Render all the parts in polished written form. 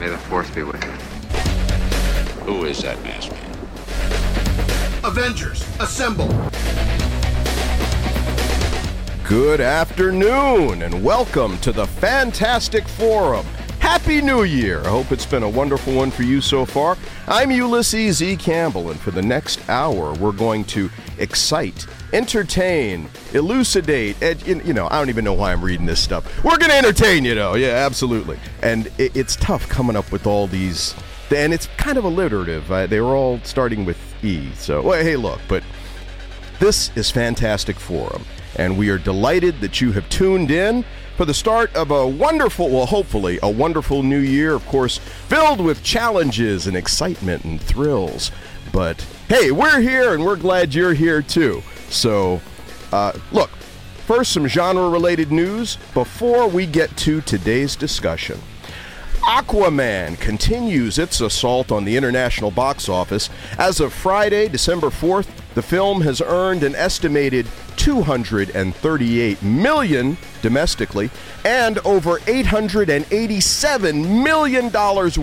May the force be with you. Who is that masked man? Avengers, assemble. Good afternoon, and welcome to the Fantastic Forum. Happy New Year! I hope it's been a wonderful one for you so far. I'm Ulysses E. Campbell, and for the next hour, we're going to excite, entertain, elucidate, I don't even know why I'm reading this stuff. We're going to entertain you, though. Yeah, absolutely. And it's tough coming up with all these, and it's kind of alliterative. They were all starting with E, so, well, hey, look, but this is Fantastic Forum, and we are delighted that you have tuned in for the start of a wonderful, well, hopefully, a wonderful new year, of course, filled with challenges and excitement and thrills. But, hey, we're here, and we're glad you're here, too. So, look, first, some genre-related news before we get to today's discussion. Aquaman continues its assault on the international box office. As of Friday, December 4th, the film has earned an estimated $238 million domestically and over $887 million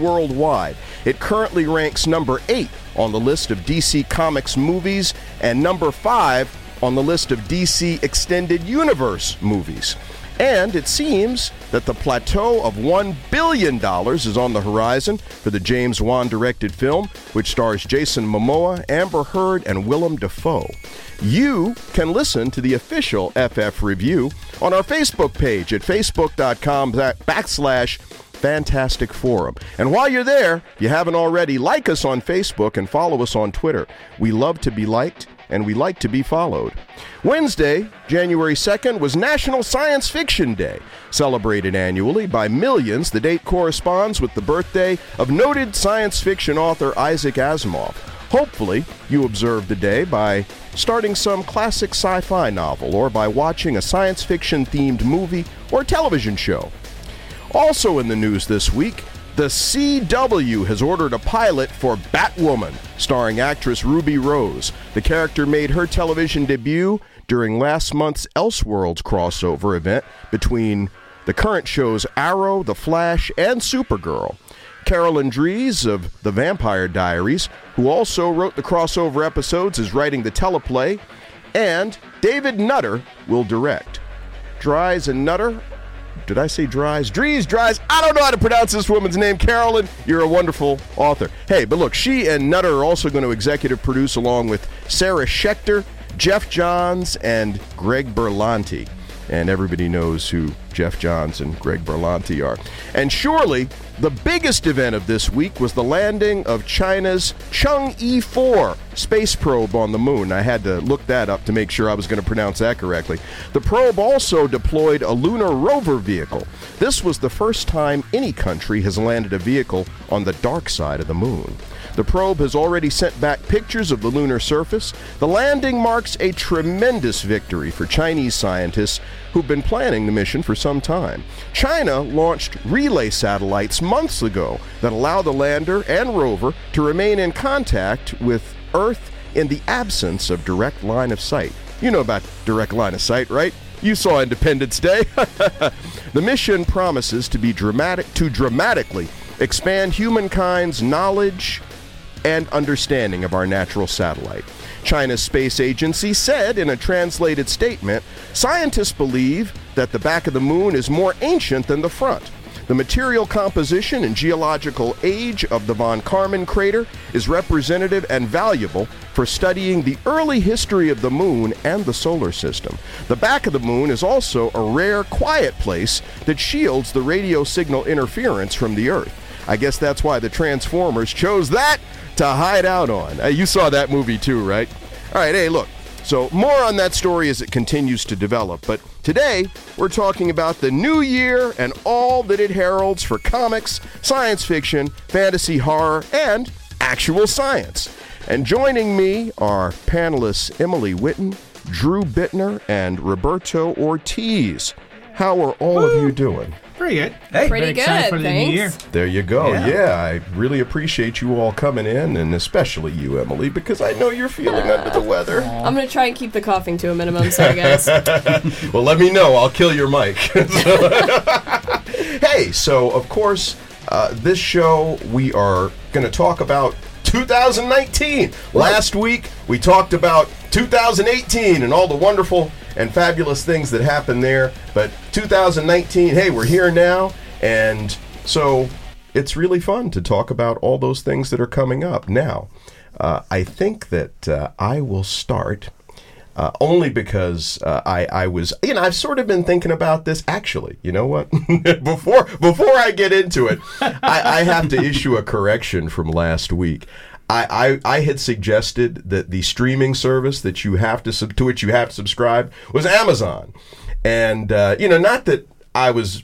worldwide. It currently ranks number 8 on the list of DC Comics movies and number 5 on the list of DC Extended Universe movies. And it seems that the plateau of $1 billion is on the horizon for the James Wan-directed film, which stars Jason Momoa, Amber Heard, and Willem Dafoe. You can listen to the official FF review on our Facebook page at facebook.com/Fantastic Forum. And while you're there, if you haven't already, like us on Facebook and follow us on Twitter. We love to be liked, and we like to be followed. Wednesday, January 2nd, was National Science Fiction Day, celebrated annually by millions. The date corresponds with the birthday of noted science fiction author Isaac Asimov. Hopefully, you observe the day by starting some classic sci-fi novel or by watching a science fiction-themed movie or television show. Also in the news this week, the CW has ordered a pilot for Batwoman, starring actress Ruby Rose. The character made her television debut during last month's Elseworlds crossover event between the current shows Arrow, The Flash, and Supergirl. Carolyn Dries of The Vampire Diaries, who also wrote the crossover episodes, is writing the teleplay, and David Nutter will direct. Dries and Nutter... Did I say Dries? Dries. I don't know how to pronounce this woman's name. Carolyn, you're a wonderful author. Hey, but look, she and Nutter are also going to executive produce along with Sarah Schechter, Jeff Johns, and Greg Berlanti. And everybody knows who Jeff Johns and Greg Berlanti are. And surely the biggest event of this week was the landing of China's Chang'e 4 space probe on the moon. I had to look that up to make sure I was going to pronounce that correctly. The probe also deployed a lunar rover vehicle. This was the first time any country has landed a vehicle on the dark side of the moon. The probe has already sent back pictures of the lunar surface. The landing marks a tremendous victory for Chinese scientists who've been planning the mission for some time. China launched relay satellites months ago that allow the lander and rover to remain in contact with Earth in the absence of direct line of sight. You know about direct line of sight, right? You saw Independence Day. The mission promises to be dramatically expand humankind's knowledge and understanding of our natural satellite. China's space agency said in a translated statement, scientists believe that the back of the moon is more ancient than the front. The material composition and geological age of the Von Karman crater is representative and valuable for studying the early history of the moon and the solar system. The back of the moon is also a rare, quiet place that shields the radio signal interference from the Earth. I guess that's why the Transformers chose that to hide out on. You saw that movie too, right? All right, hey, look, So more on that story as it continues to develop. But today, we're talking about the new year and all that it heralds for comics, science fiction, fantasy horror, and actual science. And joining me are panelists Emily Whitten, Drew Bittner, and Roberto Ortiz. How are all of you doing? Pretty good. Hey, pretty good. Thanks. For the new year. There you go. Yeah, I really appreciate you all coming in, and especially you, Emily, because I know you're feeling under the weather. I'm going to try and keep the coughing to a minimum, sorry, guys. Well, let me know. I'll kill your mic. Hey, so, of course, this show, we are going to talk about 2019. Last week, we talked about 2018 and all the wonderful and fabulous things that happened there. But 2019, hey, we're here now. And so it's really fun to talk about all those things that are coming up. Now, I think that I will start only because I was, you know, I've sort of been thinking about this. Actually, you know what? Before I get into it, I have to issue a correction from last week. I had suggested that the streaming service that you have to which you have to subscribe was Amazon, and you know, not that was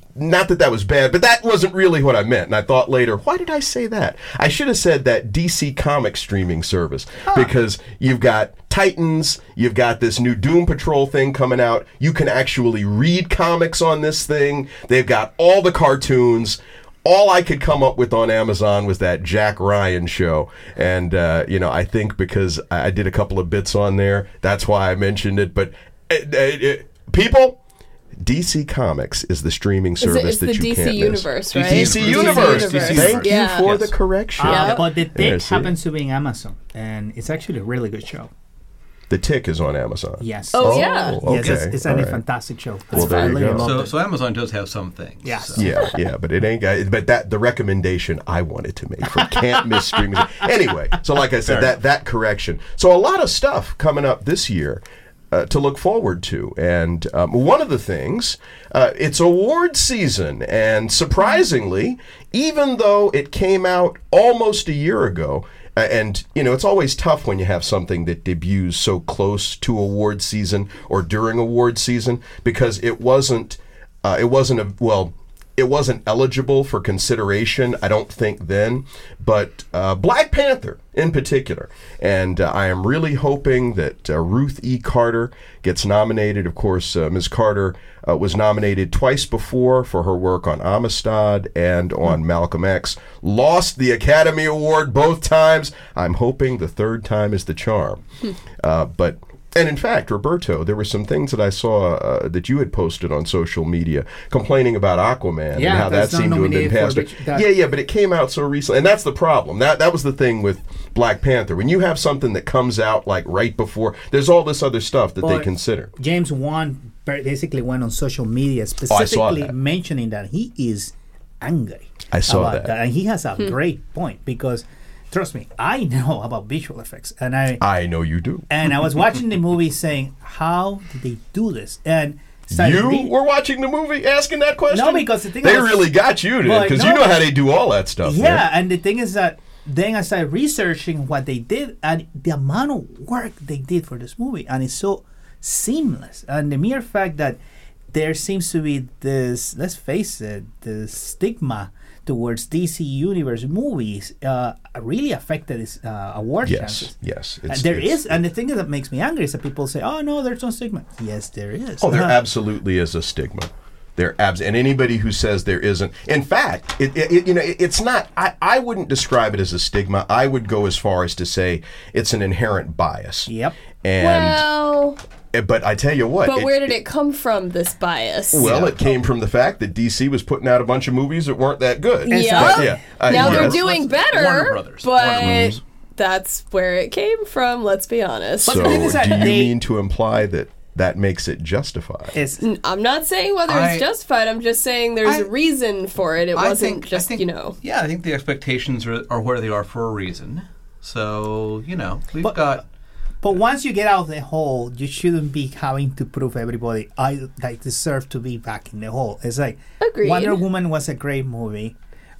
bad, but that wasn't really what I meant. And I thought later, why did I say that? I should have said that DC Comics streaming service, because you've got Titans, you've got this new Doom Patrol thing coming out. You can actually read comics on this thing. They've got all the cartoons. All I could come up with on Amazon was that Jack Ryan show. And, you know, I think because I did a couple of bits on there, that's why I mentioned it. But, people, DC Comics is the streaming service that you can't miss. It's the DC Universe, right? DC Universe. Thank you for the correction. But The Tick happens to be in Amazon, and it's actually a really good show. The Tick is on Amazon. Yes. Oh, yeah. Okay. Yes, it's a fantastic show. Well, there you go. So Amazon does have some things. Yes. So. Yeah, but it ain't. But that the recommendation I wanted to make for can't miss streaming. Anyway, so like I said, that correction. So a lot of stuff coming up this year to look forward to, and one of the things, it's award season, and surprisingly, even though it came out almost a year ago. And, you know, it's always tough when you have something that debuts so close to award season or during award season, because it wasn't eligible for consideration, I don't think then, but Black Panther in particular. And I am really hoping that Ruth E. Carter gets nominated. Of course, Ms. Carter was nominated twice before for her work on Amistad and on Malcolm X. Lost the Academy Award both times. I'm hoping the third time is the charm. And in fact, Roberto, there were some things that I saw that you had posted on social media complaining about Aquaman and how that seemed to have been passed. But it came out so recently. And that's the problem. That was the thing with Black Panther. When you have something that comes out like right before, there's all this other stuff that they consider. James Wan basically went on social media specifically mentioning that he is angry. I saw that. And he has a great point, because... trust me, I know about visual effects, and I know you do. And I was watching the movie, saying, "How did they do this?" And were watching the movie, asking that question. No, because the thing they really got you, because you know how they do all that stuff. Yeah, man. And the thing is that then I started researching what they did and the amount of work they did for this movie, and it's so seamless. And the mere fact that there seems to be this, let's face it, the stigma towards DC Universe movies really affected his award chances. Yes, yes. And the thing that makes me angry is that people say, oh, no, there's no stigma. Yes, there is. Oh, there absolutely is a stigma. And anybody who says there isn't, in fact, it's not. I wouldn't describe it as a stigma. I would go as far as to say it's an inherent bias. Yep. But I tell you what. But where did it come from, this bias? Well, it came from the fact that DC was putting out a bunch of movies that weren't that good. Yeah. Now they're doing better. Warner Brothers. But that's where it came from, let's be honest. So do you mean to imply that makes it justified? I'm not saying whether it's justified. I'm just saying there's a reason for it. It wasn't. Yeah, I think the expectations are where they are for a reason. So, you know, But once you get out of the hole, you shouldn't be having to prove everybody I deserve to be back in the hole. It's like, agreed. Wonder Woman was a great movie.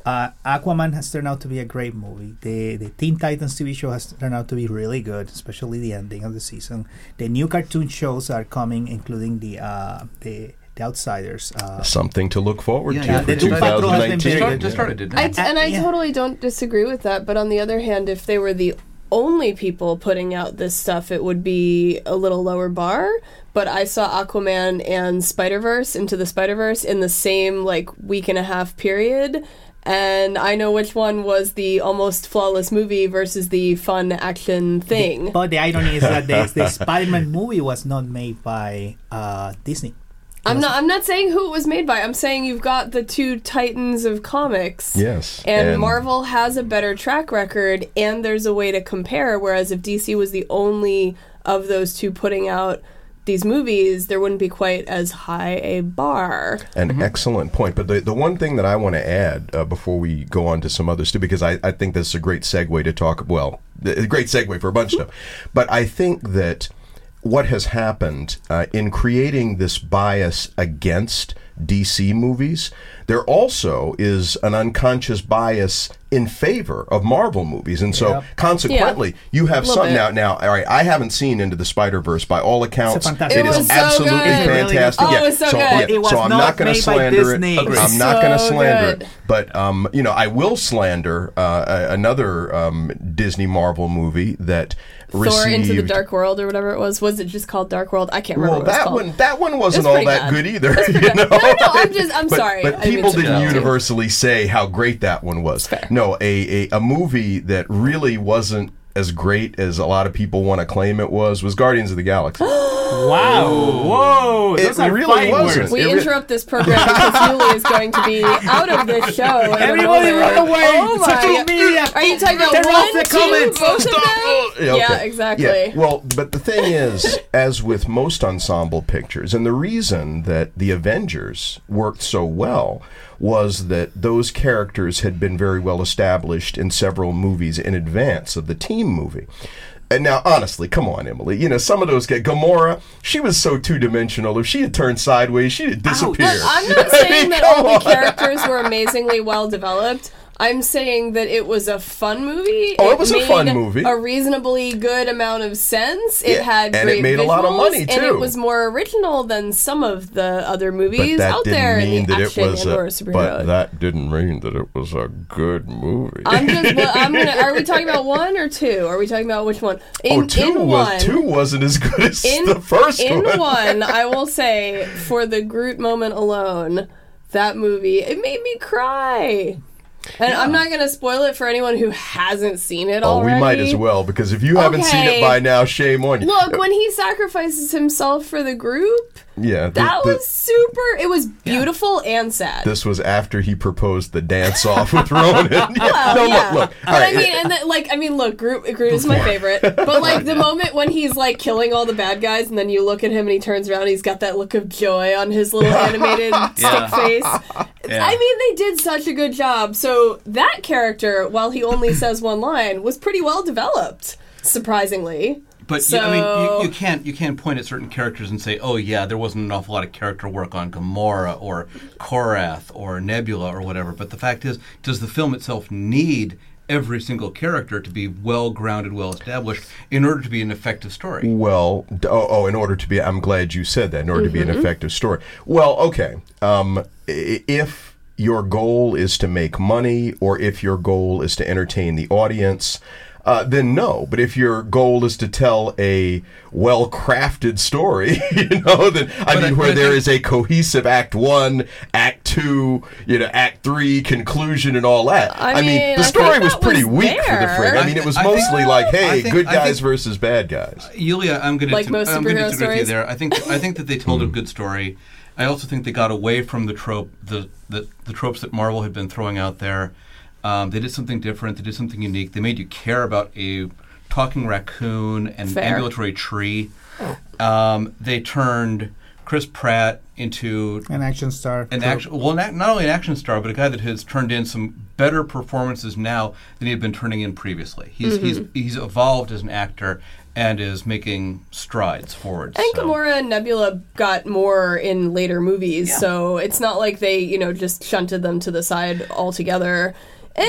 Aquaman has turned out to be a great movie. The Teen Titans TV show has turned out to be really good, especially the ending of the season. The new cartoon shows are coming, including the Outsiders. Something to look forward to for 2019. Just started, didn't it? I totally don't disagree with that, but on the other hand, if they were the only people putting out this stuff, it would be a little lower bar. But I saw Aquaman and Spider-Verse, Into the Spider-Verse, in the same week and a half period, and I know which one was the almost flawless movie versus the fun action thing. But the irony is that the Spider-Man movie was not made by Disney. I'm not saying who it was made by. I'm saying you've got the two titans of comics. Yes. And Marvel has a better track record, and there's a way to compare, whereas if DC was the only of those two putting out these movies, there wouldn't be quite as high a bar. An excellent point. But the one thing that I want to add before we go on to some others too, because I think this is a great segue to talk, a great segue for a bunch of stuff. But I think that what has happened in creating this bias against DC movies, there also is an unconscious bias in favor of Marvel movies. And so, consequently, you have some now. All right, I haven't seen Into the Spider-Verse. By all accounts, it is so absolutely fantastic. Oh, it was so good. So I'm not going to slander it. I'm not going to slander it. But, I will slander another Disney Marvel movie that Thor Into the Dark World or whatever it was. Was it just called Dark World? I can't remember. Well, that one wasn't all that good either. No, I'm sorry. But people didn't universally say how great that one was. Fair. No, a movie that really wasn't as great as a lot of people want to claim it was Guardians of the Galaxy. Wow. Whoa. It really wasn't. We interrupt this program because Julie is going to be out of this show. Everybody run away. Social media. Are you talking about both of them? Yeah, okay. Yeah, exactly. Yeah. Well, but the thing is, as with most ensemble pictures, and the reason that the Avengers worked so well was that those characters had been very well established in several movies in advance of the team movie. And now, honestly, come on, Emily. Some of those guys, Gamora, she was so two-dimensional. If she had turned sideways, she'd have disappeared. Look, I'm not saying that all the characters were amazingly well-developed. I'm saying that it was a fun movie. Oh, it was a fun movie. A reasonably good amount of sense. Yeah. It had great visuals. And it made a lot of money, too. And it was more original than some of the other movies out there in the action and/or superhero. But that didn't mean that it was a good movie. Are we talking about one or two? Are we talking about which one? Two wasn't as good as the first one. In one, I will say, for the Groot moment alone, that movie, it made me cry. And I'm not going to spoil it for anyone who hasn't seen it already. Oh, we might as well, because if you haven't seen it by now, shame on you. Look, when he sacrifices himself for the group, that was super... It was beautiful and sad. This was after he proposed the dance-off with Ronan. Look. Look, Groot is my favorite. But, the moment when he's, killing all the bad guys, and then you look at him and he turns around and he's got that look of joy on his little animated stick face... Yeah. They did such a good job. So that character, while he only says one line, was pretty well developed, surprisingly. But you can't point at certain characters and say, there wasn't an awful lot of character work on Gamora or Korath or Nebula or whatever. But the fact is, does the film itself need every single character to be well-grounded, well-established, in order to be an effective story? Well, in order to be... I'm glad you said that, in order to be an effective story. Well, okay. If your goal is to make money, or if your goal is to entertain the audience... then no. But if your goal is to tell a well-crafted story, then there is a cohesive Act 1, Act 2, Act 3, conclusion, and all that. The story was pretty weak for the frig. It was mostly good guys versus bad guys. Yulia, I'm going to disagree with you there. I think that they told a good story. I also think they got away from the trope, the tropes that Marvel had been throwing out there. They did something different. They did something unique. They made you care about a talking raccoon and ambulatory tree. They turned Chris Pratt into an action star. Not only an action star, but a guy that has turned in some better performances now than he had been turning in previously. He's evolved as an actor and is making strides forward. I think Gamora and Nebula got more in later movies, so it's not like they, just shunted them to the side altogether. And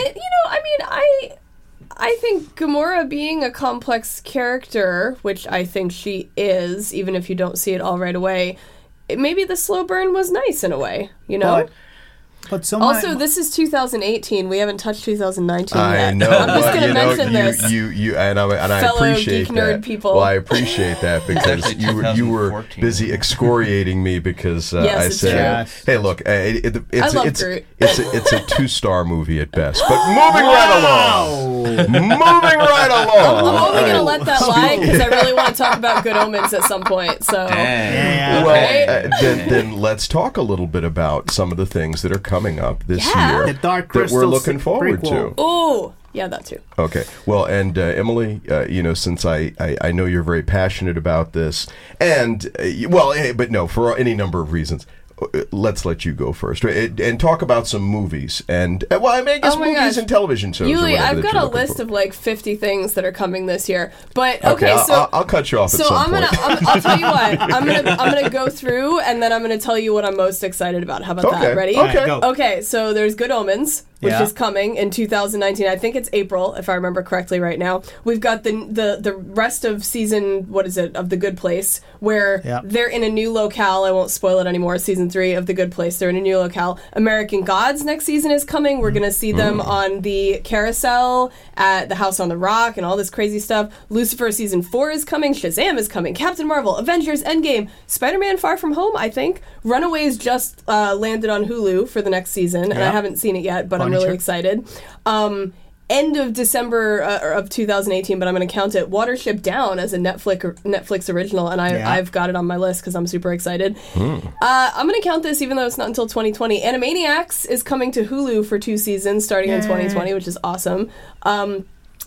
I think Gamora being a complex character, which I think she is, even if you don't see it all right away, maybe the slow burn was nice in a way, But this is 2018. We haven't touched 2019 yet. I know. I'm just going to mention this. I appreciate that. Fellow geek nerd people. Well, I appreciate that because you were busy excoriating me because I said, hey, look, it's a 2-star movie at best. But moving right along. I'm only going to let that lie because I really want to talk about Good Omens at some point. So, then let's talk a little bit about some of the things that are coming up this year that we're looking forward to. Ooh, yeah, that too. Okay, well, and Emily, since I know you're very passionate about this, and for any number of reasons, let's let you go first and talk about some movies and movies and television shows. Yuli, I've got a list of 50 things that are coming this year, but I'll cut you off. So I'll tell you what. I'm gonna go through and then I'm gonna tell you what I'm most excited about. How about that? Ready? Okay. So there's Good Omens, which is coming in 2019. I think it's April, if I remember correctly. Right now, we've got the rest of season. What is it of The Good Place, where they're in a new locale? I won't spoil it anymore. Season 3 of The Good Place. They're in a new locale. American Gods next season is coming. We're going to see them on the carousel at the House on the Rock and all this crazy stuff. Lucifer season 4 is coming. Shazam is coming. Captain Marvel, Avengers Endgame, Spider-Man Far From Home, I think. Runaways just landed on Hulu for the next season, and I haven't seen it yet, but I'm really excited. End of December of 2018, but I'm going to count it. Watership Down as a Netflix original, and I've got it on my list because I'm super excited. I'm going to count this, even though it's not until 2020. Animaniacs is coming to Hulu for 2 seasons, starting in 2020, which is awesome.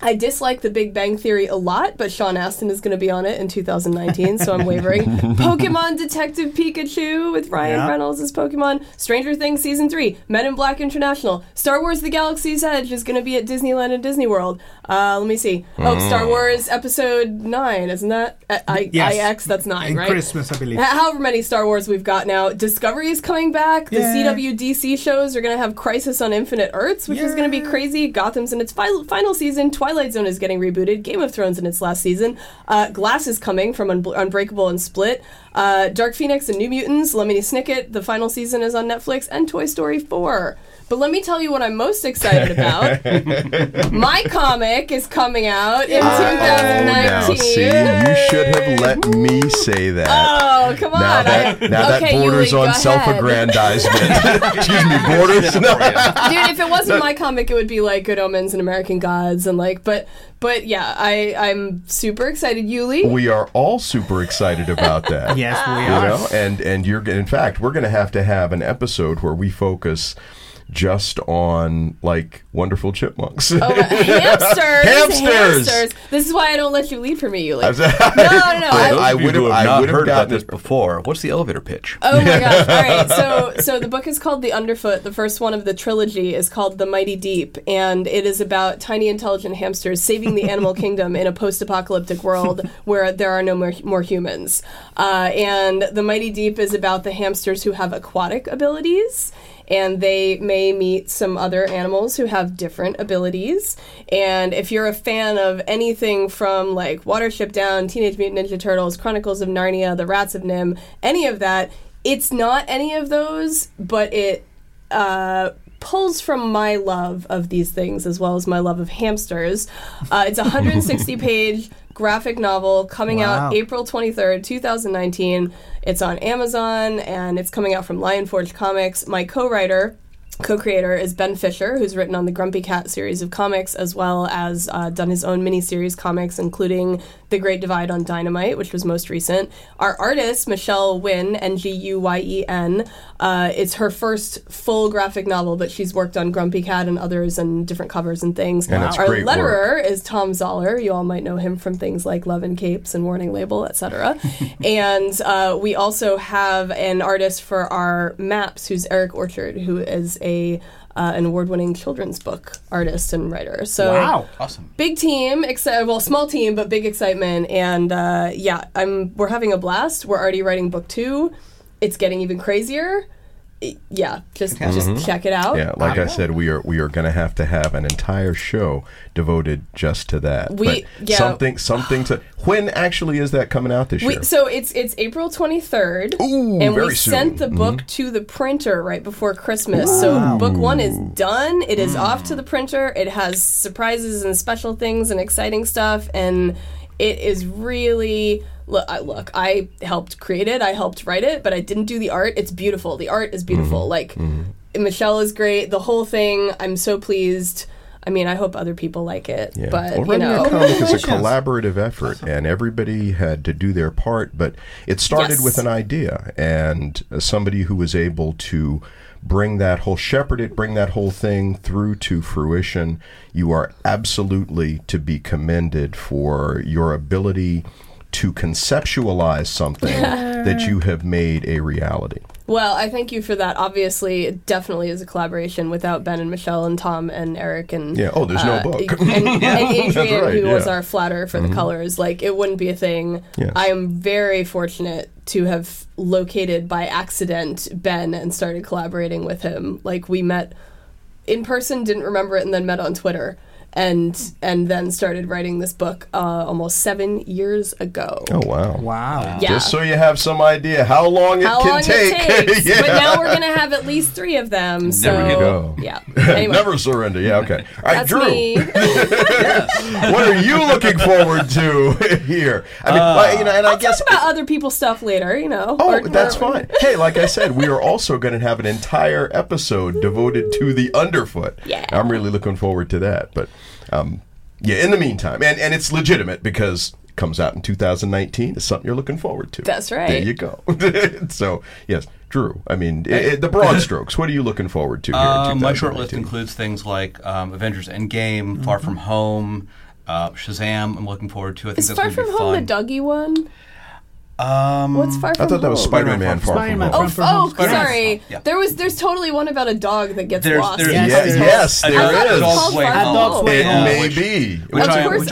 I dislike The Big Bang Theory a lot, but Sean Astin is going to be on it in 2019, so I'm wavering. Pokemon Detective Pikachu with Ryan Reynolds as Pokemon. Stranger Things Season 3. Men in Black International. Star Wars The Galaxy's Edge is going to be at Disneyland and Disney World. Let me see. Oh, Star Wars Episode 9, isn't that? IX, that's 9, right? Christmas, I believe. However many Star Wars we've got now. Discovery is coming back. The CW DC shows are going to have Crisis on Infinite Earths, which is going to be crazy. Gotham's in its final season. Twilight Zone is getting rebooted. Game of Thrones in its last season. Glass is coming from Unbreakable and Split. Dark Phoenix and New Mutants. Lemony Snicket, the final season is on Netflix. And Toy Story 4. But let me tell you what I'm most excited about. My comic is coming out in 2019. Now, see, you should have let me say that. Oh, come on. That borders on self-aggrandizement. Excuse me, borders? No. Dude, if it wasn't my comic, it would be Good Omens and American Gods and But yeah, I'm super excited, Yuli. We are all super excited about that. Yes, we are. And you're in fact, we're going to have an episode where we focus just on wonderful chipmunks. Hamsters. This is why I don't let you lead for me, Yuli. No. I would have heard about this before. What's the elevator pitch? Oh my gosh! All right. So the book is called The Underfoot. The first one of the trilogy is called The Mighty Deep, and it is about tiny intelligent hamsters saving the animal kingdom in a post-apocalyptic world where there are no more humans. And The Mighty Deep is about the hamsters who have aquatic abilities. And they may meet some other animals who have different abilities. And if you're a fan of anything from Watership Down, Teenage Mutant Ninja Turtles, Chronicles of Narnia, The Rats of Nim, any of that, it's not any of those, but it pulls from my love of these things as well as my love of hamsters. It's a 160-page graphic novel coming out April 23rd, 2019. It's on Amazon, and it's coming out from Lion Forge Comics. My co-writer co-creator is Ben Fisher, who's written on the Grumpy Cat series of comics, as well as done his own miniseries comics, including The Great Divide on Dynamite, which was most recent. Our artist, Michelle Nguyen, Nguyen, it's her first full graphic novel, but she's worked on Grumpy Cat and others and different covers and things. And it's great work. Our letterer is Tom Zoller. You all might know him from things like Love and Capes and Warning Label, etc. And we also have an artist for our maps, who's Eric Orchard, who is an award-winning children's book artist and writer. So, wow, awesome! Big team, small team, but big excitement. And we're having a blast. We're already writing book 2. It's getting even crazier. Just check it out. Yeah, like I said, we are going to have an entire show devoted just to that. Something to when actually is that coming out this year? So it's April 23rd, and we sent the book to the printer right before Christmas. Wow. So book 1 is done. It is off to the printer. It has surprises and special things and exciting stuff, and it is really. Look, I helped create it, I helped write it, but I didn't do the art. It's beautiful. The art is beautiful. Michelle is great. The whole thing, I'm so pleased. I mean, I hope other people like it. Yeah. But, a comic is a collaborative effort, and everybody had to do their part, but it started with an idea, and somebody who was able to bring that whole thing through to fruition. You are absolutely to be commended for your ability to conceptualize something that you have made a reality. Well, I thank you for that. Obviously, it definitely is a collaboration without Ben and Michelle and Tom and Eric and... Yeah, there's no book. And Adrian, right, who was our flatter for the colors. It wouldn't be a thing. Yes. I am very fortunate to have located by accident Ben and started collaborating with him. We met in person, didn't remember it, and then met on Twitter. And then started writing this book almost 7 years ago. Oh, wow. Wow. Yeah. Just so you have some idea how long it takes. Yeah. But now we're going to have at least 3 of them. So, there we go. Yeah. Anyway. Never surrender. Yeah, okay. All right, Drew. What are you looking forward to here? I mean, I'll guess talk about other people's stuff later, that's fine. Hey, like I said, we are also going to have an entire episode devoted to the underfoot. Yeah. I'm really looking forward to that. But in the meantime, and it's legitimate because it comes out in 2019. It's something you're looking forward to. That's right. There you go. So, yes, Drew, I mean, the broad strokes, what are you looking forward to here in 2019? My short list includes things like Avengers Endgame, Far From Home, Shazam, I'm looking forward to. I think is that's Far From Home fun. The Dougie one? What's Far From Home? I thought that was Spider-Man Far From Home. Sorry. Yeah. There's totally one about a dog that gets lost. Yes, there is. It may be. Of course,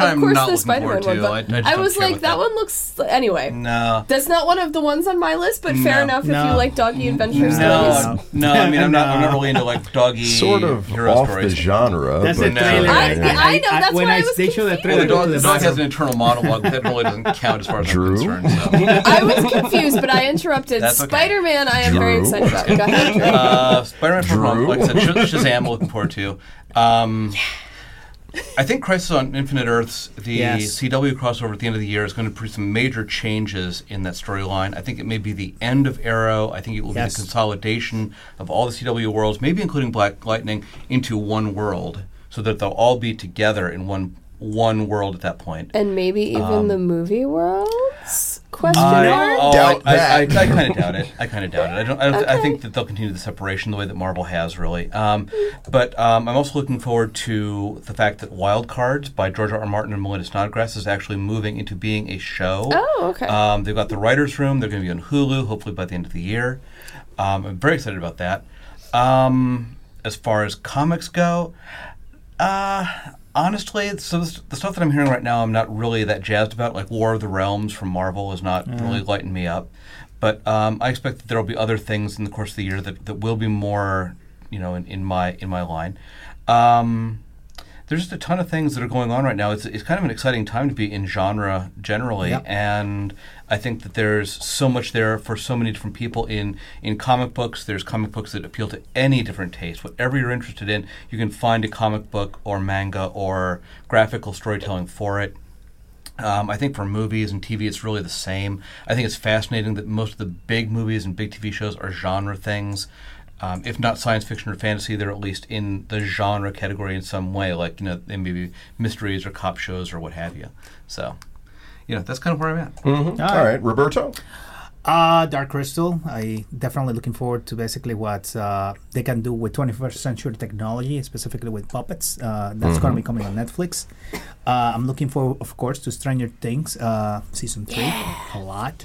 the Spider-Man one. I was like, that one looks... Anyway. No. That's not one of the ones on my list, but fair enough if you like doggy adventure stories. No, I mean, I'm not really into doggy sort of off the genre. That's a trailer. I know, that's why I was confused. The dog has an internal monologue, but that really doesn't count as far as I'm concerned, so... I was confused, but I interrupted. Okay. Spider-Man, I am very excited about. Go ahead, Drew. Spider-Man Far From Home, like I said, Shazam, looking forward to. I think Crisis on Infinite Earths, the CW crossover at the end of the year, is going to bring some major changes in that storyline. I think it may be the end of Arrow. I think it will be the consolidation of all the CW worlds, maybe including Black Lightning, into one world, so that they'll all be together in one world at that point. And maybe even the movie worlds? I kind of doubt it. I think that they'll continue the separation the way that Marvel has, really. I'm also looking forward to the fact that Wild Cards by George R. R. Martin and Melinda Snodgrass is actually moving into being a show. Oh, okay. They've got the writer's room. They're going to be on Hulu, hopefully by the end of the year. I'm very excited about that. As far as comics go... Honestly, the stuff that I'm hearing right now, I'm not really that jazzed about. War of the Realms from Marvel is not really lighting me up. But I expect that there will be other things in the course of the year that will be more, in my line. There's just a ton of things that are going on right now. It's kind of an exciting time to be in genre generally, and I think that there's so much there for so many different people in comic books. There's comic books that appeal to any different taste. Whatever you're interested in, you can find a comic book or manga or graphical storytelling for it. I think for movies and TV, it's really the same. I think it's fascinating that most of the big movies and big TV shows are genre things. if not science fiction or fantasy, they're at least in the genre category in some way, like, you know, maybe mysteries or cop shows or what have you. So, you know, that's kind of where I'm at. Mm-hmm. All right. Roberto? Dark Crystal. I definitely looking forward to basically what they can do with 21st century technology, specifically with puppets. That's going to be coming on Netflix. I'm looking forward, of course, to Stranger Things season 3 a lot.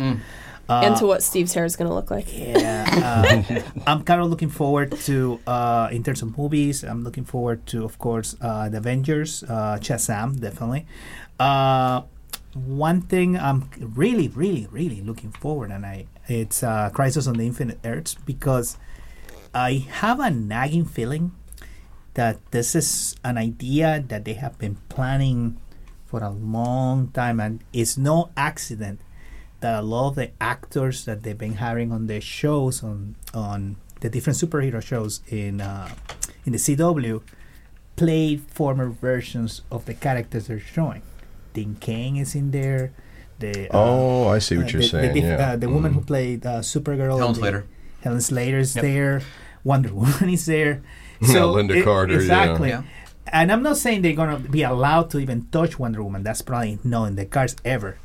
And to what Steve's hair is going to look like. Yeah. I'm kind of looking forward to, in terms of movies, I'm looking forward to, of course, The Avengers, Shazam, definitely. One thing I'm really, really, really looking forward to, and it's Crisis on the Infinite Earths, because I have a nagging feeling that this is an idea that they have been planning for a long time, and it's no accident that a lot of the actors that they've been hiring on their shows, on the different superhero shows in the CW, played former versions of the characters they're showing. Dean Cain is in there. I see what you're saying. The woman who played Supergirl. Helen Slater is there. Wonder Woman is there. So Linda Carter. Exactly. Yeah. And I'm not saying they're going to be allowed to even touch Wonder Woman. That's probably not in the cards ever.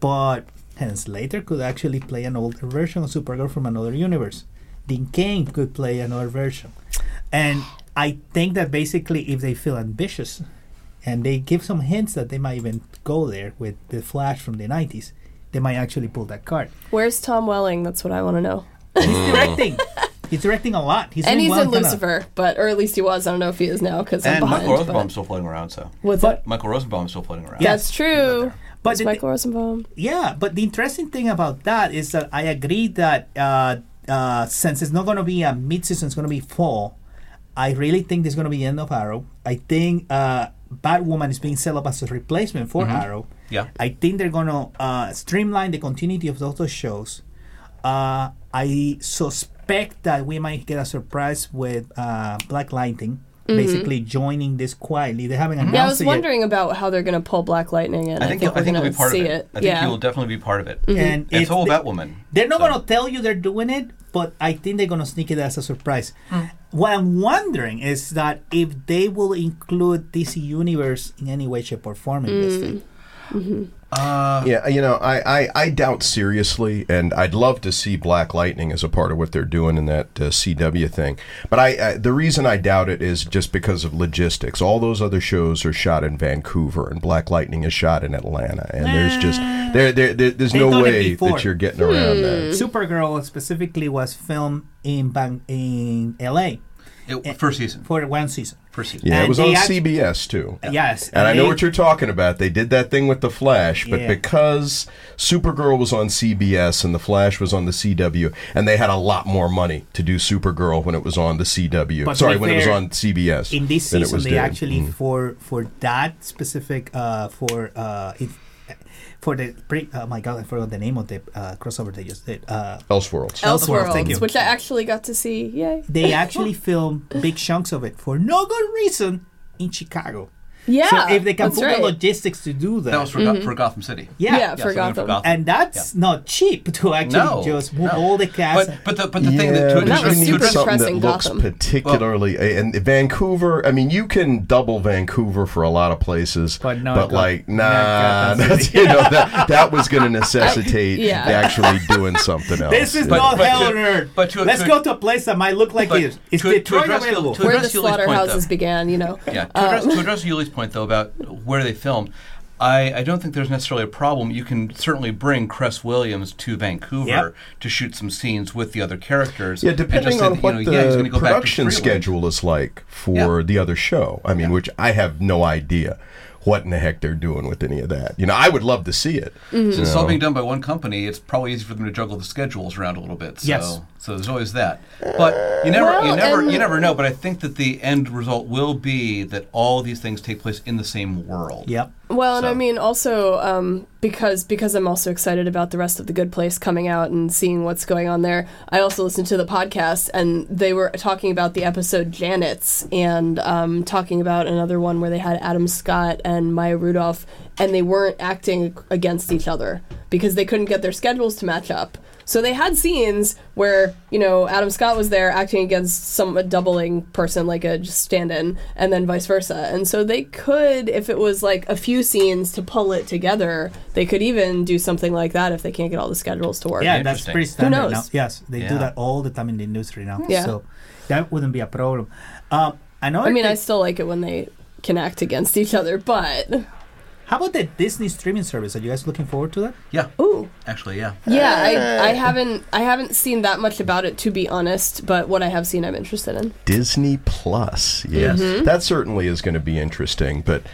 But Helen Slater could actually play an older version of Supergirl from another universe. Dean Cain could play another version. And I think that basically if they feel ambitious... And they give some hints that they might even go there with The Flash from the 90s. They might actually pull that card. Where's Tom Welling? That's what I want to know. He's directing. He's directing a lot. He's in Lucifer, or at least he was. I don't know if he is now because I'm behind. And Michael Rosenbaum's still floating around, so. What's that? Michael Rosenbaum's still floating around. That's true. But Michael Rosenbaum. Yeah, but the interesting thing about that is that I agree that since it's not going to be a mid-season, it's going to be fall, I really think there's going to be the end of Arrow. I think... Batwoman is being set up as a replacement for Arrow. Yeah. I think they're going to streamline the continuity of those shows. I suspect that we might get a surprise with Black Lightning basically joining this quietly. They haven't announced it. Yeah, I was wondering about how they're going to pull Black Lightning in. I think we're going to see it. I think he will definitely be part of it. Mm-hmm. And it's all Batwoman. They're not going to tell you they're doing it, but I think they're going to sneak it as a surprise. Mm. What I'm wondering is that if they will include DC Universe in any way, shape, or form in this thing. Mm-hmm. Yeah, you know, I doubt seriously, and I'd love to see Black Lightning as a part of what they're doing in that CW thing. But the reason I doubt it is just because of logistics. All those other shows are shot in Vancouver, and Black Lightning is shot in Atlanta, and there's no way that you're getting around that. Supergirl specifically was filmed in L.A. For one season. Yeah, and it was on CBS, too. Yes. And I know what you're talking about. They did that thing with The Flash, but because Supergirl was on CBS and The Flash was on the CW, and they had a lot more money to do Supergirl when it was on the CW. When it was on CBS. In this season, for that specific, I forgot the name of the crossover they just did. Elseworlds. Elseworlds, thank you. Which I actually got to see. Yay! They actually filmed big chunks of it for no good reason in Chicago. Yeah, so if they can put the logistics to do that. That was for Gotham City. Yeah, for Gotham. And that's not cheap to actually just move all the cast. But the thing that you need something that looks particularly... Well, and Vancouver, I mean, you can double Vancouver for a lot of places, that was going to necessitate actually doing something else. This is not hell on earth. Let's go to a place that might look like this. It's Detroit available. Where the slaughterhouses began, you know. Yeah, to address Yuli's point, though, about where they filmed, I don't think there's necessarily a problem. You can certainly bring Cress Williams to Vancouver to shoot some scenes with the other characters. Yeah, depending on what the production schedule is like for the other show. I mean, which I have no idea what in the heck they're doing with any of that. You know, I would love to see it. Mm-hmm. Since it's all being done by one company, it's probably easy for them to juggle the schedules around a little bit. So, so there's always that. But you never know. But I think that the end result will be that all these things take place in the same world. Yep. Well, and I mean, also because I'm also excited about the rest of The Good Place coming out and seeing what's going on there. I also listened to the podcast, and they were talking about the episode Janet's and talking about another one where they had Adam Scott and Maya Rudolph, and they weren't acting against each other because they couldn't get their schedules to match up. So they had scenes where, you know, Adam Scott was there acting against a doubling person, like a just stand-in, and then vice versa. And so they could, if it was like a few scenes to pull it together, they could even do something like that if they can't get all the schedules to work. Yeah, that's pretty standard. Who knows? Now. Yes, they do that all the time in the industry now. Yeah. So that wouldn't be a problem. I still like it when they can act against each other, but... How about the Disney streaming service? Are you guys looking forward to that? Yeah. Ooh. Actually, yeah. Yeah, I haven't seen that much about it, to be honest, but what I have seen I'm interested in. Disney Plus, yes. Mm-hmm. That certainly is going to be interesting, but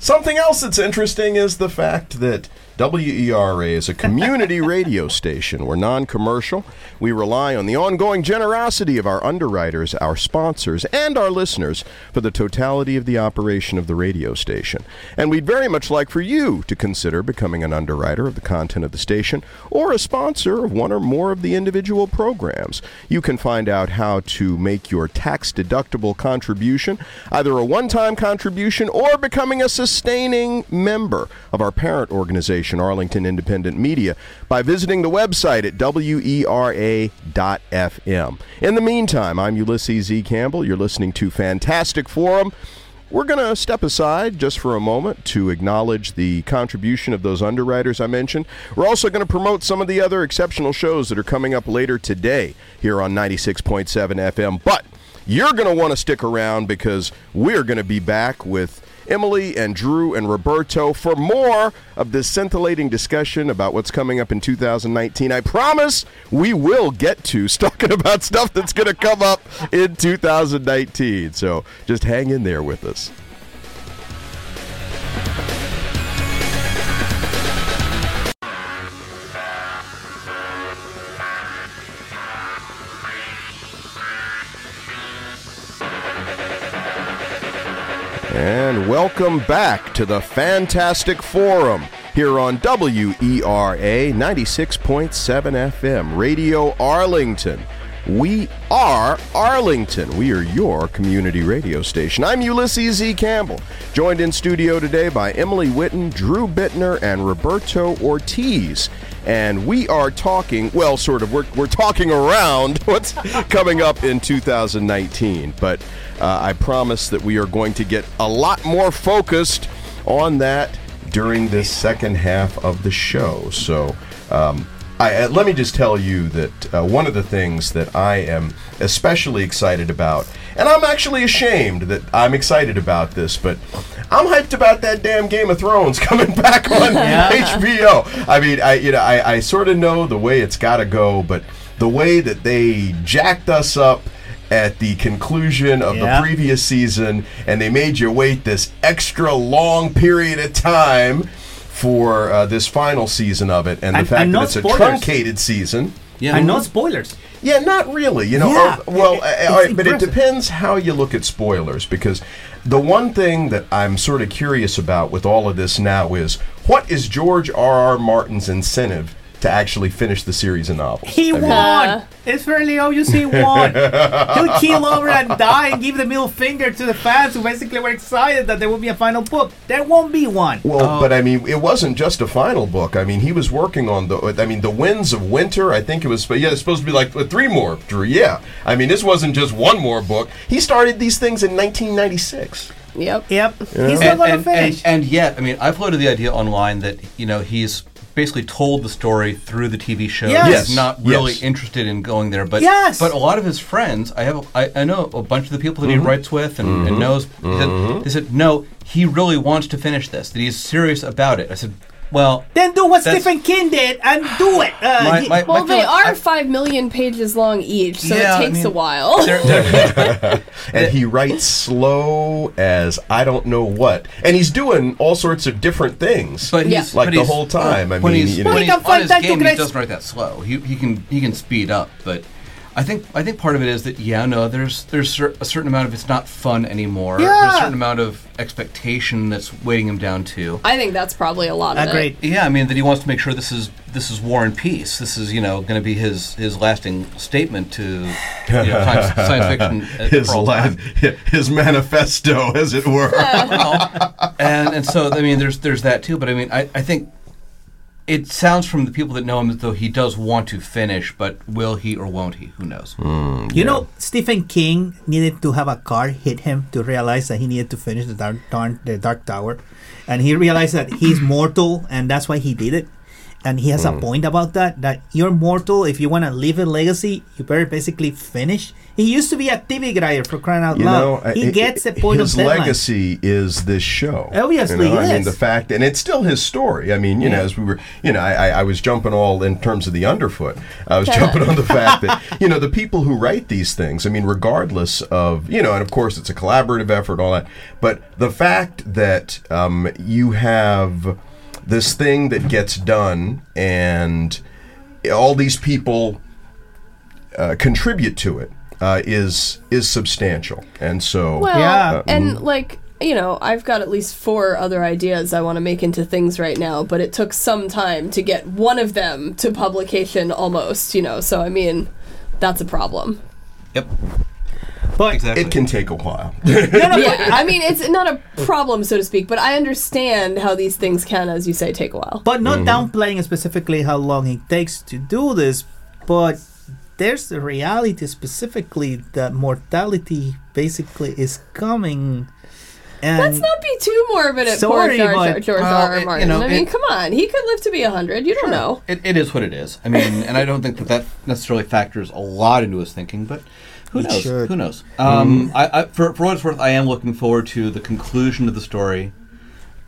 something else that's interesting is the fact that WERA is a community radio station. We're non-commercial. We rely on the ongoing generosity of our underwriters, our sponsors, and our listeners for the totality of the operation of the radio station. And we'd very much like for you to consider becoming an underwriter of the content of the station or a sponsor of one or more of the individual programs. You can find out how to make your tax-deductible contribution, either a one-time contribution or becoming a sustaining member of our parent organization, Arlington Independent Media, by visiting the website at wera.fm. In the meantime, I'm Ulysses E. Campbell. You're listening to Fantastic Forum. We're going to step aside just for a moment to acknowledge the contribution of those underwriters I mentioned. We're also going to promote some of the other exceptional shows that are coming up later today here on 96.7 FM. But you're going to want to stick around because we're going to be back with Emily and Drew and Roberto for more of this scintillating discussion about what's coming up in 2019. I promise we will get to talking about stuff that's going to come up in 2019. So just hang in there with us. And welcome back to the Fantastic Forum here on WERA 96.7 FM, Radio Arlington. We are Arlington. We are your community radio station. I'm Ulysses E. Campbell, joined in studio today by Emily Whitten, Drew Bittner, and Roberto Ortiz. And we are talking, well, sort of, we're talking around what's coming up in 2019. But I promise that we are going to get a lot more focused on that during this second half of the show. So let me just tell you that one of the things that I am especially excited about, and I'm actually ashamed that I'm excited about this, but I'm hyped about that damn Game of Thrones coming back on HBO. I mean, I sort of know the way it's got to go, but the way that they jacked us up at the conclusion of the previous season, and they made you wait this extra long period of time for this final season of it, and the fact that it's a truncated season. Yeah. And no spoilers. Yeah, not really. You know, all right, but it depends how you look at spoilers, because the one thing that I'm sort of curious about with all of this now is, what is George R.R. Martin's incentive to actually finish the series of novels? He won! It's fairly obvious he won! He'll keel over and die and give the middle finger to the fans who basically were excited that there will be a final book. There won't be one! Well, but I mean, it wasn't just a final book. I mean, he was working on The Winds of Winter. I think it was, it's supposed to be like three more, Drew, yeah. I mean, this wasn't just one more book. He started these things in 1996. Yep. Yeah. He's not going to finish. And yet, I mean, I floated the idea online that, you know, he's basically told the story through the TV show. Yes. He's not really interested in going there, but but a lot of his friends, I know a bunch of the people that he writes with and knows, they said, no, he really wants to finish this, that he's serious about it. I said, well... Then do what Stephen King did and do it! They are 5 million pages long each, so it takes a while. They're and he writes slow as I don't know what. And he's doing all sorts of different things, but he's whole time. I mean, he doesn't write that slow. He can speed up, but... I think part of it is that there's a certain amount of it's not fun anymore. Yeah. There's a certain amount of expectation that's weighting him down too. I think that's probably a lot of it. Yeah, I mean that he wants to make sure this is War and Peace. This is going to be his lasting statement to science fiction. His manifesto, as it were. And so I mean there's that too. But I mean I think It sounds from the people that know him as though he does want to finish, but will he or won't he? Who knows? You know, Stephen King needed to have a car hit him to realize that he needed to finish the Dark Tower. And he realized that he's mortal, and that's why he did it. And he has a point about that you're mortal. If you want to leave a legacy, you better basically finish. He used to be a TV guy, for crying out loud. You know, he gets the point of deadline. His legacy is this show. Obviously, you know? Yes. I mean, the fact, and it's still his story. I mean, you know, as we were, you know, I was jumping all in terms of the underfoot. I was jumping on the fact that, you know, the people who write these things, I mean, regardless of, you know, and of course it's a collaborative effort, all that, but the fact that you have this thing that gets done and all these people contribute to it is substantial. And so... Well, and like, you know, I've got at least 4 other ideas I want to make into things right now, but it took some time to get one of them to publication almost, you know, so I mean, that's a problem. Yep. But exactly. It can take a while. No, I mean, it's not a problem, so to speak, but I understand how these things can, as you say, take a while. But not downplaying specifically how long it takes to do this, but there's the reality specifically that mortality basically is coming. And let's not be too morbid at George R. R. Martin. You know, come on. He could live to be 100. You don't know. It is what it is. I mean, and I don't think that necessarily factors a lot into his thinking, but... Who knows? For what it's worth, I am looking forward to the conclusion of the story.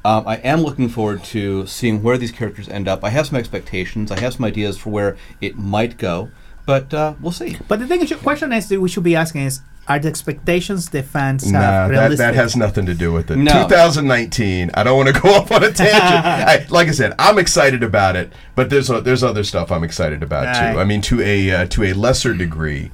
I am looking forward to seeing where these characters end up. I have some expectations. I have some ideas for where it might go, but we'll see. But the thing is, the question is that we should be asking is, are the expectations the fans have realistic? That has nothing to do with it. No. 2019, I don't want to go off on a tangent. Like I said, I'm excited about it, but there's other stuff I'm excited about, too. I mean, to a lesser degree.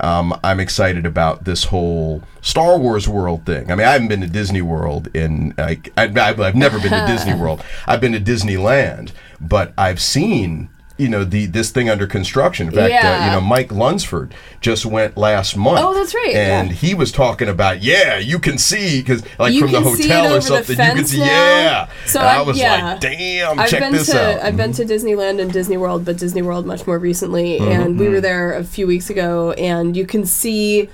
I'm excited about this whole Star Wars World thing. I mean, I haven't been to Disney World in, like, I've never been to Disney World. I've been to Disneyland, but I've seen, you know, this thing under construction. In fact, you know, Mike Lunsford just went last month. Oh, that's right. And he was talking about, you can see, because, like, you from the hotel or something, you can see, now. So and I was like, damn, check this out. I've been to Disneyland and Disney World, but Disney World much more recently, and we were there a few weeks ago, and you can see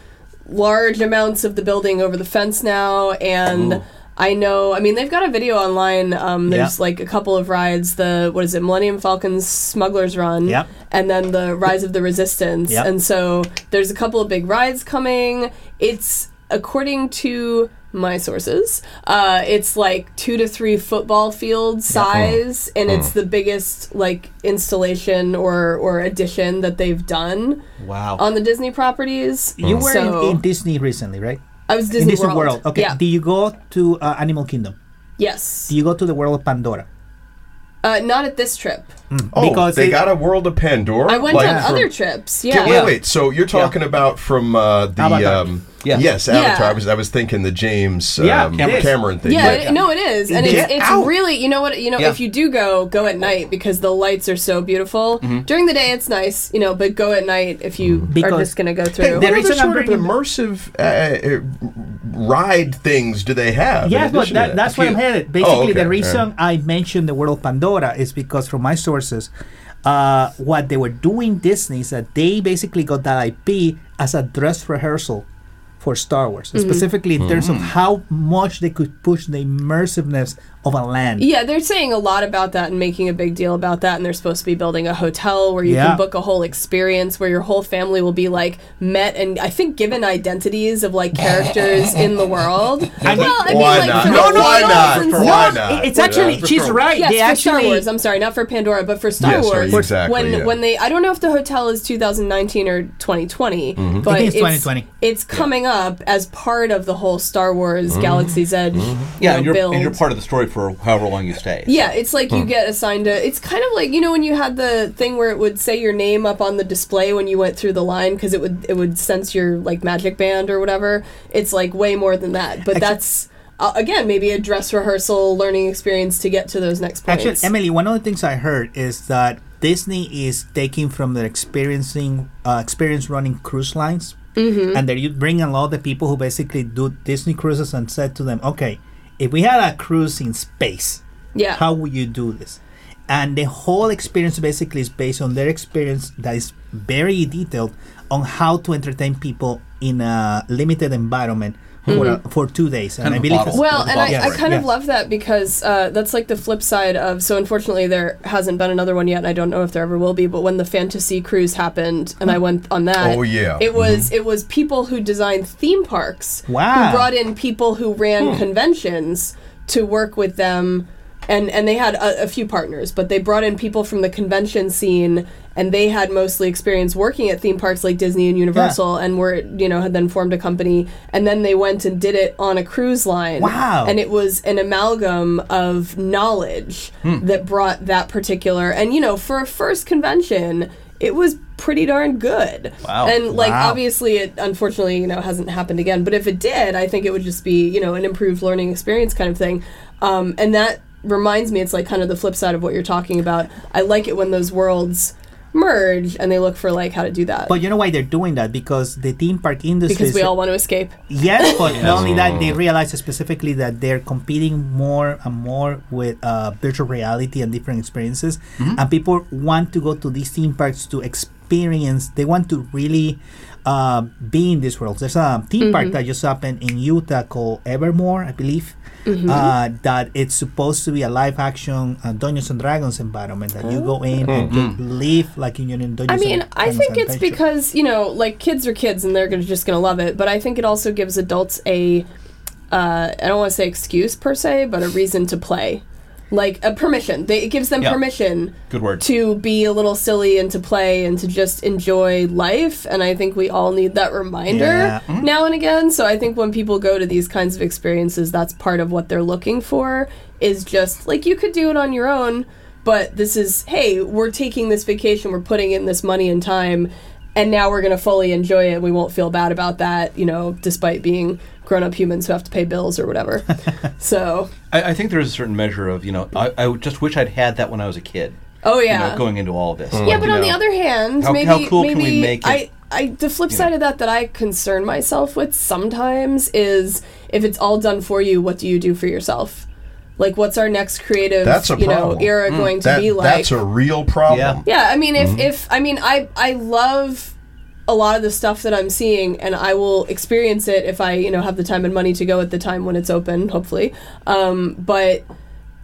large amounts of the building over the fence now, and... Ooh. I know, I mean, they've got a video online, there's like a couple of rides, Millennium Falcon's Smuggler's Run, and then the Rise of the Resistance, and so there's a couple of big rides coming. It's, according to my sources, it's like 2 to 3 football field size, and it's the biggest like installation or addition that they've done on the Disney properties. You were in Disney recently, right? I was Disney World. Okay. Yeah. Do you go to Animal Kingdom? Yes. Do you go to the World of Pandora? Not at this trip. Because they got a World of Pandora? I went on other trips. Yeah. Wait. So you're talking about from the... Avatar. Avatar. Yeah. I was thinking the James Cameron thing. Yeah, it is. And it's really, you know what, if you do go at night because the lights are so beautiful. Mm-hmm. During the day it's nice, you know, but go at night if you are just going to go through. What other sort of immersive ride things do they have? Yeah, but that's where I'm headed. Basically, the reason I mentioned the World of Pandora is because from my sources, what they were doing Disney is that they basically got that IP as a dress rehearsal for Star Wars, specifically in terms of how much they could push the immersiveness of a land. Yeah, they're saying a lot about that and making a big deal about that, and they're supposed to be building a hotel where you can book a whole experience where your whole family will be, like, met and, I think, given identities of, like, characters in the world. Why not? It's actually, she's right. Yes, for Star Wars. I'm sorry, not for Pandora, but for Star Wars. Right, exactly, when they, I don't know if the hotel is 2019 or 2020, but it's 2020. It's coming up as part of the whole Star Wars Galaxy's Edge build. And you're part of the story for however long you stay. Yeah, it's like you get assigned a... It's kind of like, you know, when you had the thing where it would say your name up on the display when you went through the line because it would sense your, like, magic band or whatever. It's, like, way more than that. But that's, again, maybe a dress rehearsal learning experience to get to those next points. Actually, Emily, one of the things I heard is that Disney is taking from their experience running cruise lines, and they bring a lot of the people who basically do Disney cruises and said to them, okay, if we had a cruise in space, how would you do this? And the whole experience basically is based on their experience that is very detailed on how to entertain people in a limited environment for 2 days. And I kind of love that because that's like the flip side of, so unfortunately there hasn't been another one yet and I don't know if there ever will be, but when the Fantasy Cruise happened and I went on that, it was people who designed theme parks who brought in people who ran conventions to work with them. And they had a few partners, but they brought in people from the convention scene, and they had mostly experience working at theme parks like Disney and Universal, and were, you know, had then formed a company, and then they went and did it on a cruise line. Wow! And it was an amalgam of knowledge that brought that particular, and you know, for a first convention, it was pretty darn good. Wow! And like obviously, it unfortunately, you know, hasn't happened again. But if it did, I think it would just be, you know, an improved learning experience kind of thing, and that reminds me, it's like kind of the flip side of what you're talking about. I like it when those worlds merge and they look for like how to do that. But you know why they're doing that? Because the theme park industry... Because we all want to escape. Yes, but not only that, they realize specifically that they're competing more and more with virtual reality and different experiences. Mm-hmm. And people want to go to these theme parks to experience. They want to really be in these worlds. There's a theme park that just happened in Utah called Evermore, I believe. Mm-hmm. That it's supposed to be a live action Dungeons and Dragons environment that you go in and just live like you're in Dungeons and Dragons. I mean, I think it's because, you know, like kids are kids and they're just going to love it, but I think it also gives adults a, I don't want to say excuse per se, but a reason to play. Like a permission. It gives them permission to be a little silly and to play and to just enjoy life. And I think we all need that reminder now and again. So I think when people go to these kinds of experiences, that's part of what they're looking for, is just like you could do it on your own, but this is, hey, we're taking this vacation, we're putting in this money and time, and now we're going to fully enjoy it. We won't feel bad about that, you know, despite being grown-up humans who have to pay bills or whatever. So I think there is a certain measure of, you know, I just wish I'd had that when I was a kid. Oh, yeah. You know, going into all of this. Mm. Yeah, but on the other hand, how cool can we make it? The flip side of that I concern myself with sometimes is, if it's all done for you, what do you do for yourself? Like, what's our next creative, era going to be like? That's a real problem. Yeah, I mean, I love a lot of the stuff that I'm seeing, and I will experience it if I, you know, have the time and money to go at the time when it's open, hopefully. But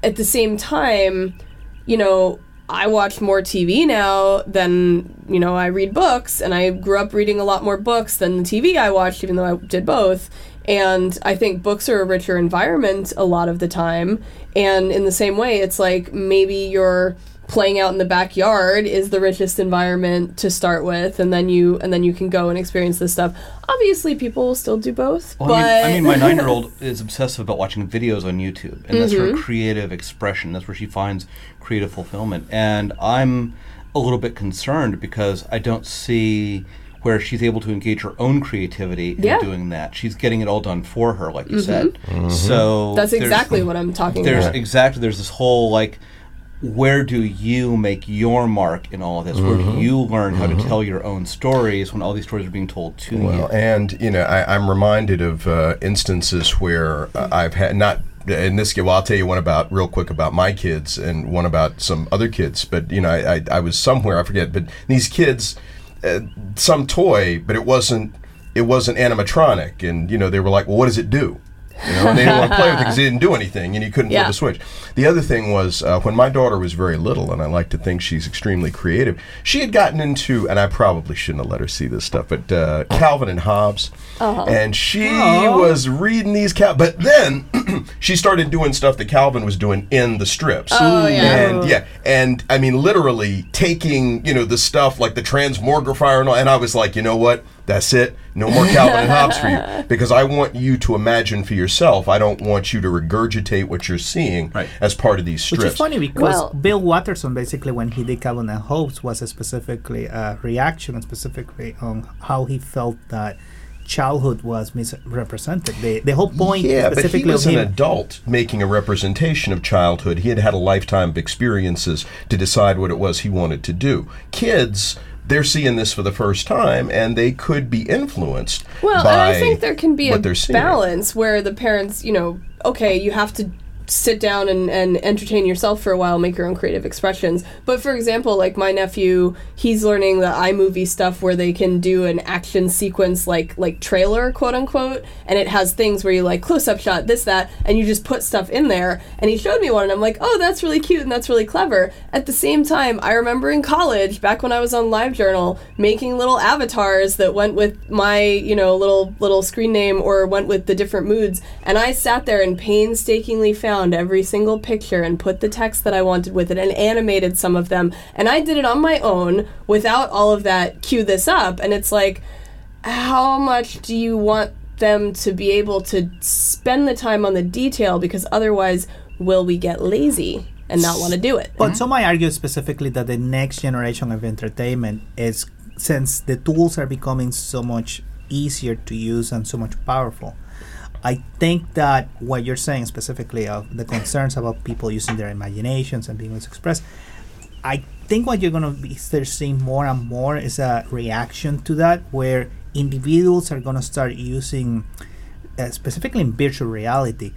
at the same time, you know, I watch more TV now than, you know, I read books, and I grew up reading a lot more books than the TV I watched, even though I did both. And I think books are a richer environment a lot of the time. And in the same way, it's like maybe you're playing out in the backyard is the richest environment to start with, and then you can go and experience this stuff. Obviously, people will still do both. Well, but I mean, my 9-year-old is obsessive about watching videos on YouTube, and that's her creative expression. That's where she finds creative fulfillment. And I'm a little bit concerned because I don't see where she's able to engage her own creativity in doing that. She's getting it all done for her, like you said. Mm-hmm. So that's exactly what I'm talking about. There's this whole like, where do you make your mark in all of this? Mm-hmm. Where do you learn how to tell your own stories when all these stories are being told to you? And, you know, I'm reminded of instances where I've had, not in this case, well, I'll tell you one about, real quick, about my kids and one about some other kids. But, you know, I was somewhere, I forget, but these kids, some toy, but it wasn't animatronic. And, you know, they were like, well, what does it do? You know, and they didn't want to play with it because they didn't do anything, and you couldn't flip a switch. The other thing was, when my daughter was very little, and I like to think she's extremely creative, she had gotten into, and I probably shouldn't have let her see this stuff, but Calvin and Hobbes, and she was reading these, but then she started doing stuff that Calvin was doing in the strips. Oh, yeah. And I mean, literally taking, you know, the stuff like the transmogrifier and all, and I was like, you know what? That's it. No more Calvin and Hobbes for you. Because I want you to imagine for yourself. I don't want you to regurgitate what you're seeing as part of these strips. Which is funny because Bill Watterson, basically, when he did Calvin and Hobbes, was a specifically reaction on how he felt that childhood was misrepresented. The whole point specifically, but he was an adult making a representation of childhood. He had had a lifetime of experiences to decide what it was he wanted to do. Kids, they're seeing this for the first time, and they could be influenced by what they're seeing. Well, and I think there can be a balance where the parents, you know, okay, you have to sit down and entertain yourself for a while, make your own creative expressions. But for example, like my nephew, he's learning the iMovie stuff where they can do an action sequence like trailer, quote unquote, and it has things where you like close-up shot, this, that, and you just put stuff in there. And he showed me one and I'm like, oh, that's really cute and that's really clever. At the same time, I remember in college, back when I was on LiveJournal, making little avatars that went with my, you know, little screen name or went with the different moods, and I sat there and painstakingly found every single picture and put the text that I wanted with it and animated some of them, and I did it on my own without all of that cue this up. And it's like, how much do you want them to be able to spend the time on the detail, because otherwise will we get lazy and not want to do it? But some might argue specifically that the next generation of entertainment is, since the tools are becoming so much easier to use and so much powerful, I think that what you're saying specifically of the concerns about people using their imaginations and being able to express, I think what you're going to be seeing more and more is a reaction to that, where individuals are going to start using, specifically in virtual reality,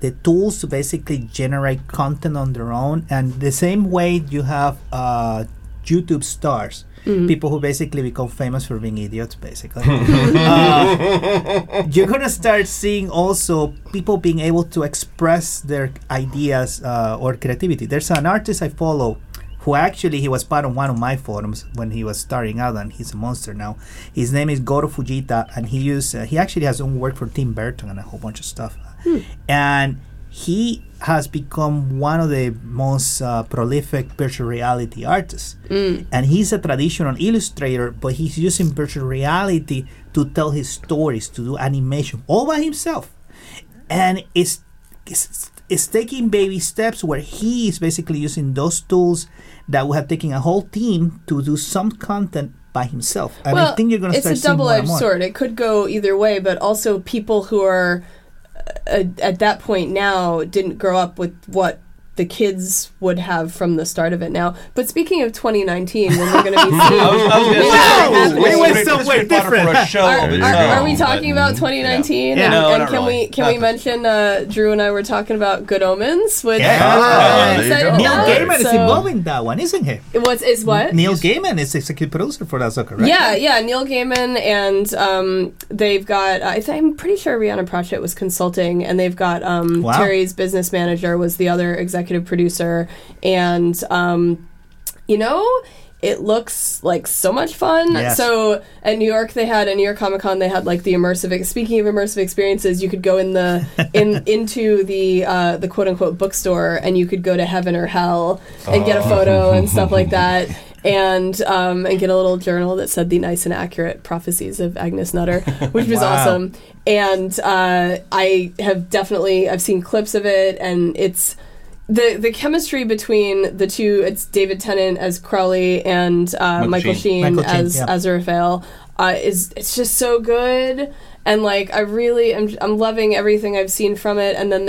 the tools to basically generate content on their own. And the same way you have YouTube stars, people who basically become famous for being idiots, basically. You're going to start seeing also people being able to express their ideas or creativity. There's an artist I follow who actually, he was part of one of my forums when he was starting out, and he's a monster now. His name is Goro Fujita, and he used, he actually has own work for Tim Burton and a whole bunch of stuff. And he has become one of the most prolific virtual reality artists. And he's a traditional illustrator, but he's using virtual reality to tell his stories, to do animation, all by himself. And it's taking baby steps where he is basically using those tools that would have taken a whole team to do some content by himself. And well, I think you're going to start seeing more. It's a double-edged sword. It could go either way, but also people who are at that point now didn't grow up with what the kids would have from the start of it now. But speaking of 2019, when we're going to be we went somewhere different. Are we talking about 2019? Yeah. Can we mention Drew and I were talking about Good Omens, which Neil Gaiman is involved in that one, isn't he? Neil Gaiman is executive producer for that sucker, right? Yeah. Neil Gaiman, and they've got I'm pretty sure Rihanna Pratchett was consulting, and they've got Terry's business manager was the other executive producer, and it looks like so much fun. Yes. So at New York, they had, at New York Comic Con, they had like the immersive, speaking of immersive experiences, you could go in the into the quote unquote bookstore, and you could go to heaven or hell and get a photo and stuff like that. And get a little journal that said the nice and accurate prophecies of Agnes Nutter, which was awesome. And I've seen clips of it, and it's the chemistry between the two. It's David Tennant as Crowley and Michael Sheen as Raphael. It's just so good, and like I really I'm loving everything I've seen from it. And then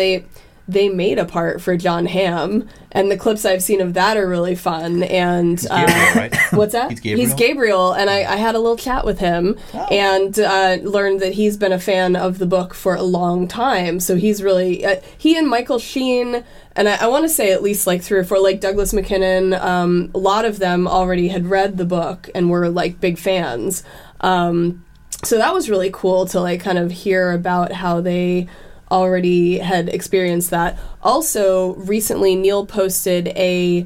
they made a part for John Hamm, and the clips I've seen of that are really fun. And he's Gabriel, right? What's that? He's Gabriel, and I had a little chat with him and learned that he's been a fan of the book for a long time. So he's really he and Michael Sheen, and I want to say at least like three or four, like Douglas McKinnon, a lot of them already had read the book and were like big fans. So that was really cool to like kind of hear about how they already had experienced that. Also, recently Neil posted a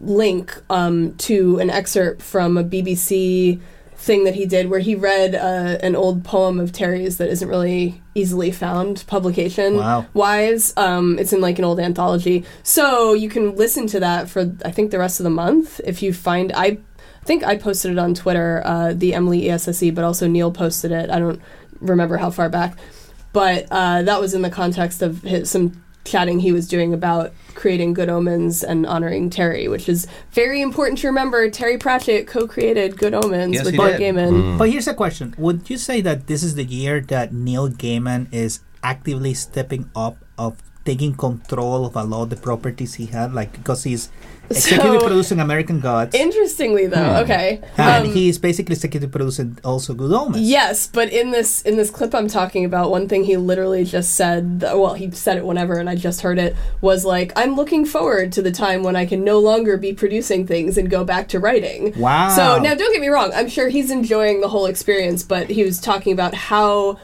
link to an excerpt from a BBC thing that he did where he read an old poem of Terry's that isn't really easily found publication-wise. It's in like an old anthology. So you can listen to that for, I think, the rest of the month if you find... I think I posted it on Twitter, the Emily ESSE, but also Neil posted it. I don't remember how far back. But that was in the context of some chatting he was doing about creating Good Omens and honoring Terry, which is very important to remember. Terry Pratchett co-created Good Omens with Neil Gaiman. But here's a question. Would you say that this is the year that Neil Gaiman is actively stepping up of taking control of a lot of the properties he had, like, because he's executive producing American Gods. Interestingly, though, okay. And he's basically executive producing also Good Omens. Yes, but in this clip I'm talking about, one thing he literally just said, well, he said it whenever, and I just heard it, was like, I'm looking forward to the time when I can no longer be producing things and go back to writing. Wow. So, now, don't get me wrong, I'm sure he's enjoying the whole experience, but he was talking about how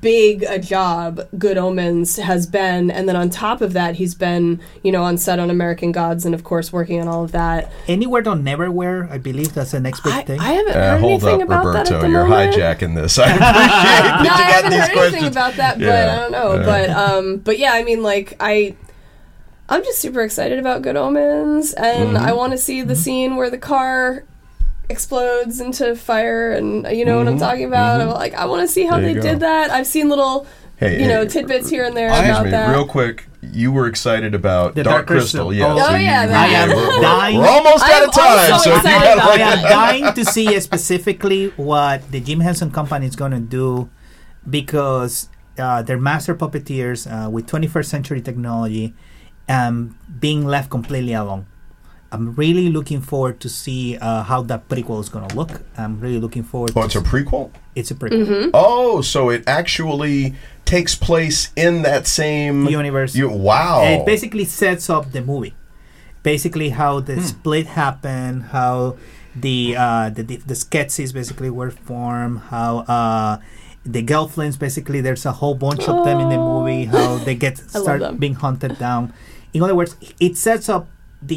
big a job Good Omens has been, and then on top of that he's been, you know, on set on American Gods and of course working on all of that. Anywhere Don't Neverwhere, I believe that's the next big thing. I haven't heard anything about that at the moment. Hold up, Roberto, you're hijacking this. I appreciate that you got these questions. I haven't heard anything about that, but I don't know. But yeah, I mean, like, I'm just super excited about Good Omens, and I want to see the scene where the car explodes into fire, and you know what I'm talking about. I'm like, I want to see how they did that. I've seen little, tidbits here and there about that. Real quick, you were excited about the Dark Crystal. Yeah. Oh, so we're almost out of time. So I am dying to see specifically what the Jim Henson Company is going to do, because they're master puppeteers with 21st century technology, being left completely alone. I'm really looking forward to see how that prequel is going to look. I'm really looking forward to... Oh, it's a prequel? It's a prequel. Mm-hmm. Oh, so it actually takes place in that same... universe. Wow. And it basically sets up the movie. Basically how the split happened, how the sketches basically were formed, how... the Gelflings, basically, there's a whole bunch of them in the movie, how they start being hunted down. In other words, it sets up the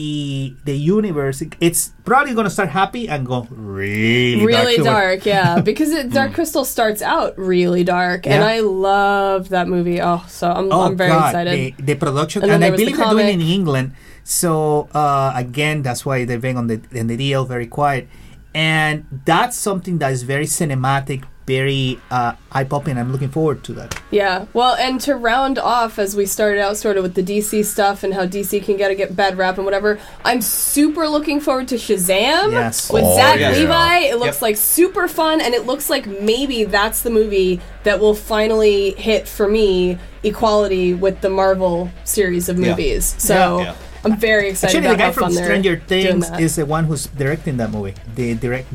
universe. It's probably going to start happy and go really dark, because Dark Crystal starts out really dark, and I love that movie. I'm very excited. The production, and I believe they're doing it in England, so again, that's why they've been on the DL very quiet, and that's something that is very cinematic, very eye-popping. I'm looking forward to that. Yeah, well, and to round off, as we started out sort of with the DC stuff and how DC can get bad rap and whatever, I'm super looking forward to Shazam with Zach Levi. It looks like super fun, and it looks like maybe that's the movie that will finally hit, for me, equality with the Marvel series of movies. So... Yeah. I'm very excited about how fun they're doing that. Actually, the guy from Stranger Things is the one who's directing that movie. The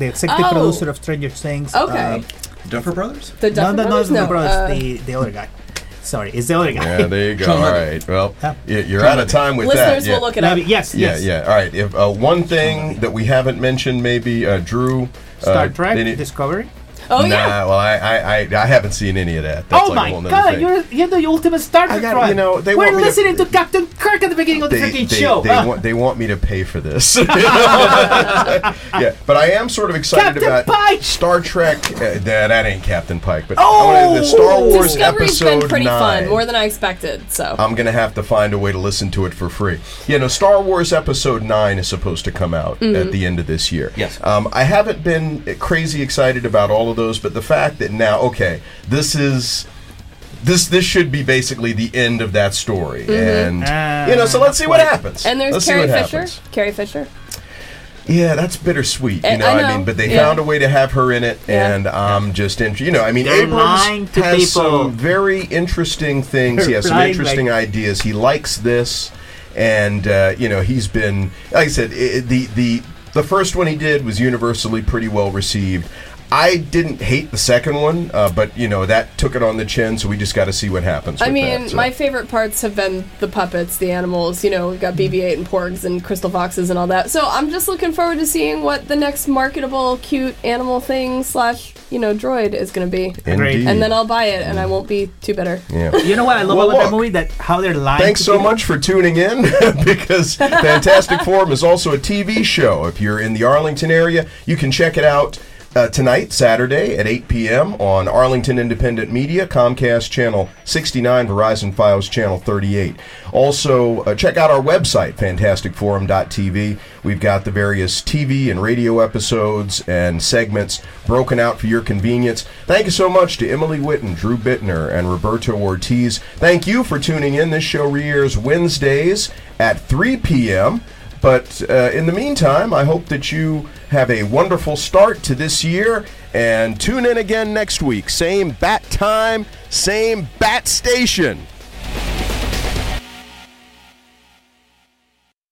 executive producer of Stranger Things. Okay. Duffer Brothers? No, not the Duffer Brothers. The other guy. Sorry, it's the other guy. Yeah, there you go. All right. Well, you're out of time with that. Listeners will look it up. Yes. Yeah. All right. If one thing that we haven't mentioned, maybe, Drew... Star Trek, Discovery? Oh, well, I haven't seen any of that. That's my God, you're the ultimate Star Trek fan. You know, we're listening to Captain Kirk at the beginning of the freaking show. They want me to pay for this. But I am sort of excited about Pike. Star Trek. That ain't Captain Pike, but the Star Wars Discovery's episode been pretty 9. Fun, more than I expected. So I'm gonna have to find a way to listen to it for free. You know, Star Wars Episode 9 is supposed to come out at the end of this year. Yes, I haven't been crazy excited about all of those, but the fact that now, this should be basically the end of that story, and so let's see what happens. And there's Carrie Fisher. Yeah, that's bittersweet, I mean, but they found a way to have her in it, and I'm just Abrams has some very interesting things. He has some interesting ideas. He likes this, and he's been, like I said, the first one he did was universally pretty well received. I didn't hate the second one, but, that took it on the chin, so we just got to see what happens. I mean, my favorite parts have been the puppets, the animals, we've got BB-8 and Porgs and Crystal Foxes and all that. So I'm just looking forward to seeing what the next marketable, cute animal thing / droid is going to be. Indeed. And then I'll buy it, and I won't be too bitter. Yeah. You know what I love about that movie? How they're lying. Thanks so much for tuning in, because Fantastic Form is also a TV show. If you're in the Arlington area, you can check it out. Tonight, Saturday at 8 p.m. on Arlington Independent Media, Comcast Channel 69, Verizon Fios Channel 38. Also, check out our website, fantasticforum.tv. We've got the various TV and radio episodes and segments broken out for your convenience. Thank you so much to Emily Whitten, Drew Bittner, and Roberto Ortiz. Thank you for tuning in. This show re-airs Wednesdays at 3 p.m., but in the meantime, I hope that you have a wonderful start to this year, and tune in again next week. Same bat time, same bat station.